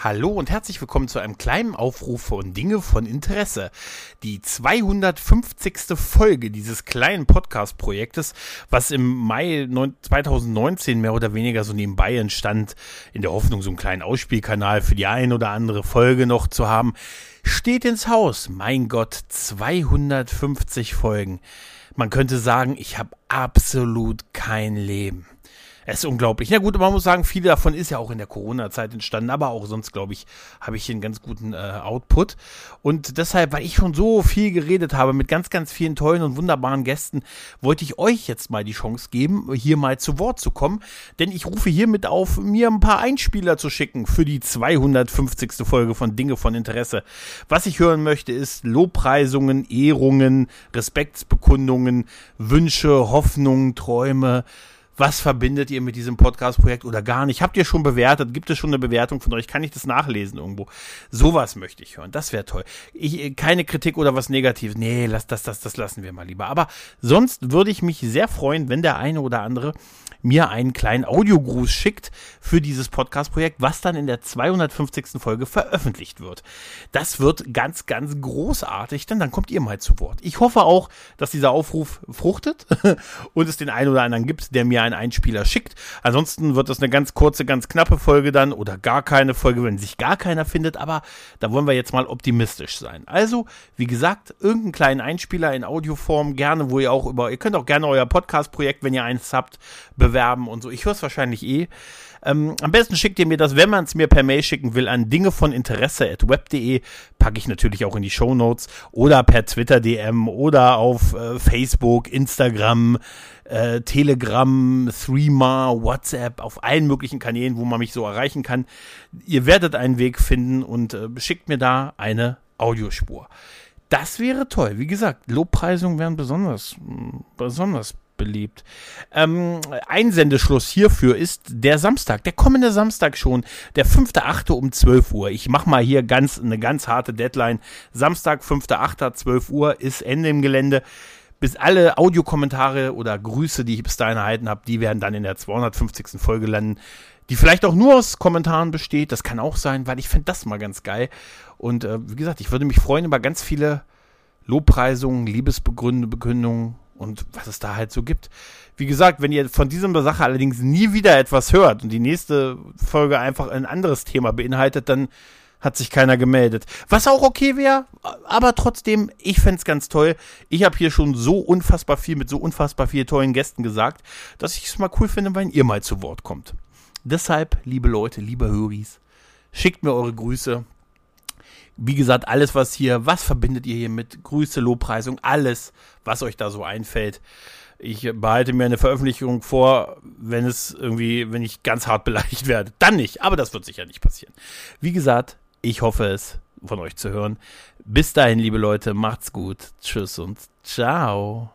Hallo und herzlich willkommen zu einem kleinen Aufruf von Dinge von Interesse. Die 250. Folge dieses kleinen Podcast-Projektes, was im Mai 2019 mehr oder weniger so nebenbei entstand, in der Hoffnung, so einen kleinen Ausspielkanal für die ein oder andere Folge noch zu haben, steht ins Haus. Mein Gott, 250 Folgen. Man könnte sagen, ich habe absolut kein Leben. Es ist unglaublich. Na gut, man muss sagen, viele davon ist ja auch in der Corona-Zeit entstanden, aber auch sonst, glaube ich, habe ich hier einen ganz guten Output. Und deshalb, weil ich schon so viel geredet habe mit ganz, ganz vielen tollen und wunderbaren Gästen, wollte ich euch jetzt mal die Chance geben, hier mal zu Wort zu kommen. Denn ich rufe hiermit auf, mir ein paar Einspieler zu schicken für die 250. Folge von Dinge von Interesse. Was ich hören möchte, ist Lobpreisungen, Ehrungen, Respektsbekundungen, Wünsche, Hoffnungen, Träume. Was verbindet ihr mit diesem Podcast-Projekt oder gar nicht? Habt ihr schon bewertet? Gibt es schon eine Bewertung von euch? Kann ich das nachlesen irgendwo? Sowas möchte ich hören. Das wäre toll. Keine Kritik oder was Negatives. Nee, das lassen wir mal lieber. Aber sonst würde ich mich sehr freuen, wenn der eine oder andere mir einen kleinen Audiogruß schickt für dieses Podcast-Projekt, was dann in der 250. Folge veröffentlicht wird. Das wird ganz, ganz großartig, denn dann kommt ihr mal zu Wort. Ich hoffe auch, dass dieser Aufruf fruchtet und es den einen oder anderen gibt, der mir einen Einspieler schickt. Ansonsten wird das eine ganz kurze, ganz knappe Folge dann oder gar keine Folge, wenn sich gar keiner findet, aber da wollen wir jetzt mal optimistisch sein. Also, wie gesagt, irgendeinen kleinen Einspieler in Audioform gerne, wo ihr auch ihr könnt auch gerne euer Podcast-Projekt, wenn ihr eins habt, bewerben und so. Ich höre es wahrscheinlich eh. Am besten schickt ihr mir das, wenn man es mir per Mail schicken will, an dingevoninteresse@web.de, packe ich natürlich auch in die Shownotes, oder per Twitter-DM oder auf Facebook, Instagram, Telegram, Threema, WhatsApp, auf allen möglichen Kanälen, wo man mich so erreichen kann. Ihr werdet einen Weg finden und schickt mir da eine Audiospur. Das wäre toll. Wie gesagt, Lobpreisungen wären besonders beliebt. Einsendeschluss hierfür ist der Samstag, der kommende Samstag schon, der 5.8. um 12 Uhr. Ich mache mal hier eine ganz harte Deadline. Samstag, 5.8. 12 Uhr ist Ende im Gelände. Bis alle Audiokommentare oder Grüße, die ich bis dahin erhalten habe, die werden dann in der 250. Folge landen, die vielleicht auch nur aus Kommentaren besteht. Das kann auch sein, weil ich fände das mal ganz geil. Und wie gesagt, ich würde mich freuen über ganz viele Lobpreisungen, Liebesbekündungen, und was es da halt so gibt. Wie gesagt, wenn ihr von dieser Sache allerdings nie wieder etwas hört und die nächste Folge einfach ein anderes Thema beinhaltet, dann hat sich keiner gemeldet. Was auch okay wäre, aber trotzdem, ich fände es ganz toll. Ich habe hier schon so unfassbar viel mit so unfassbar vielen tollen Gästen gesagt, dass ich es mal cool finde, wenn ihr mal zu Wort kommt. Deshalb, liebe Leute, liebe Höris, schickt mir eure Grüße. Wie gesagt, alles, was verbindet ihr hier mit Grüße, Lobpreisung, alles, was euch da so einfällt. Ich behalte mir eine Veröffentlichung vor, wenn ich ganz hart beleidigt werde. Dann nicht, aber das wird sicher nicht passieren. Wie gesagt, ich hoffe es, von euch zu hören. Bis dahin, liebe Leute, macht's gut. Tschüss und ciao.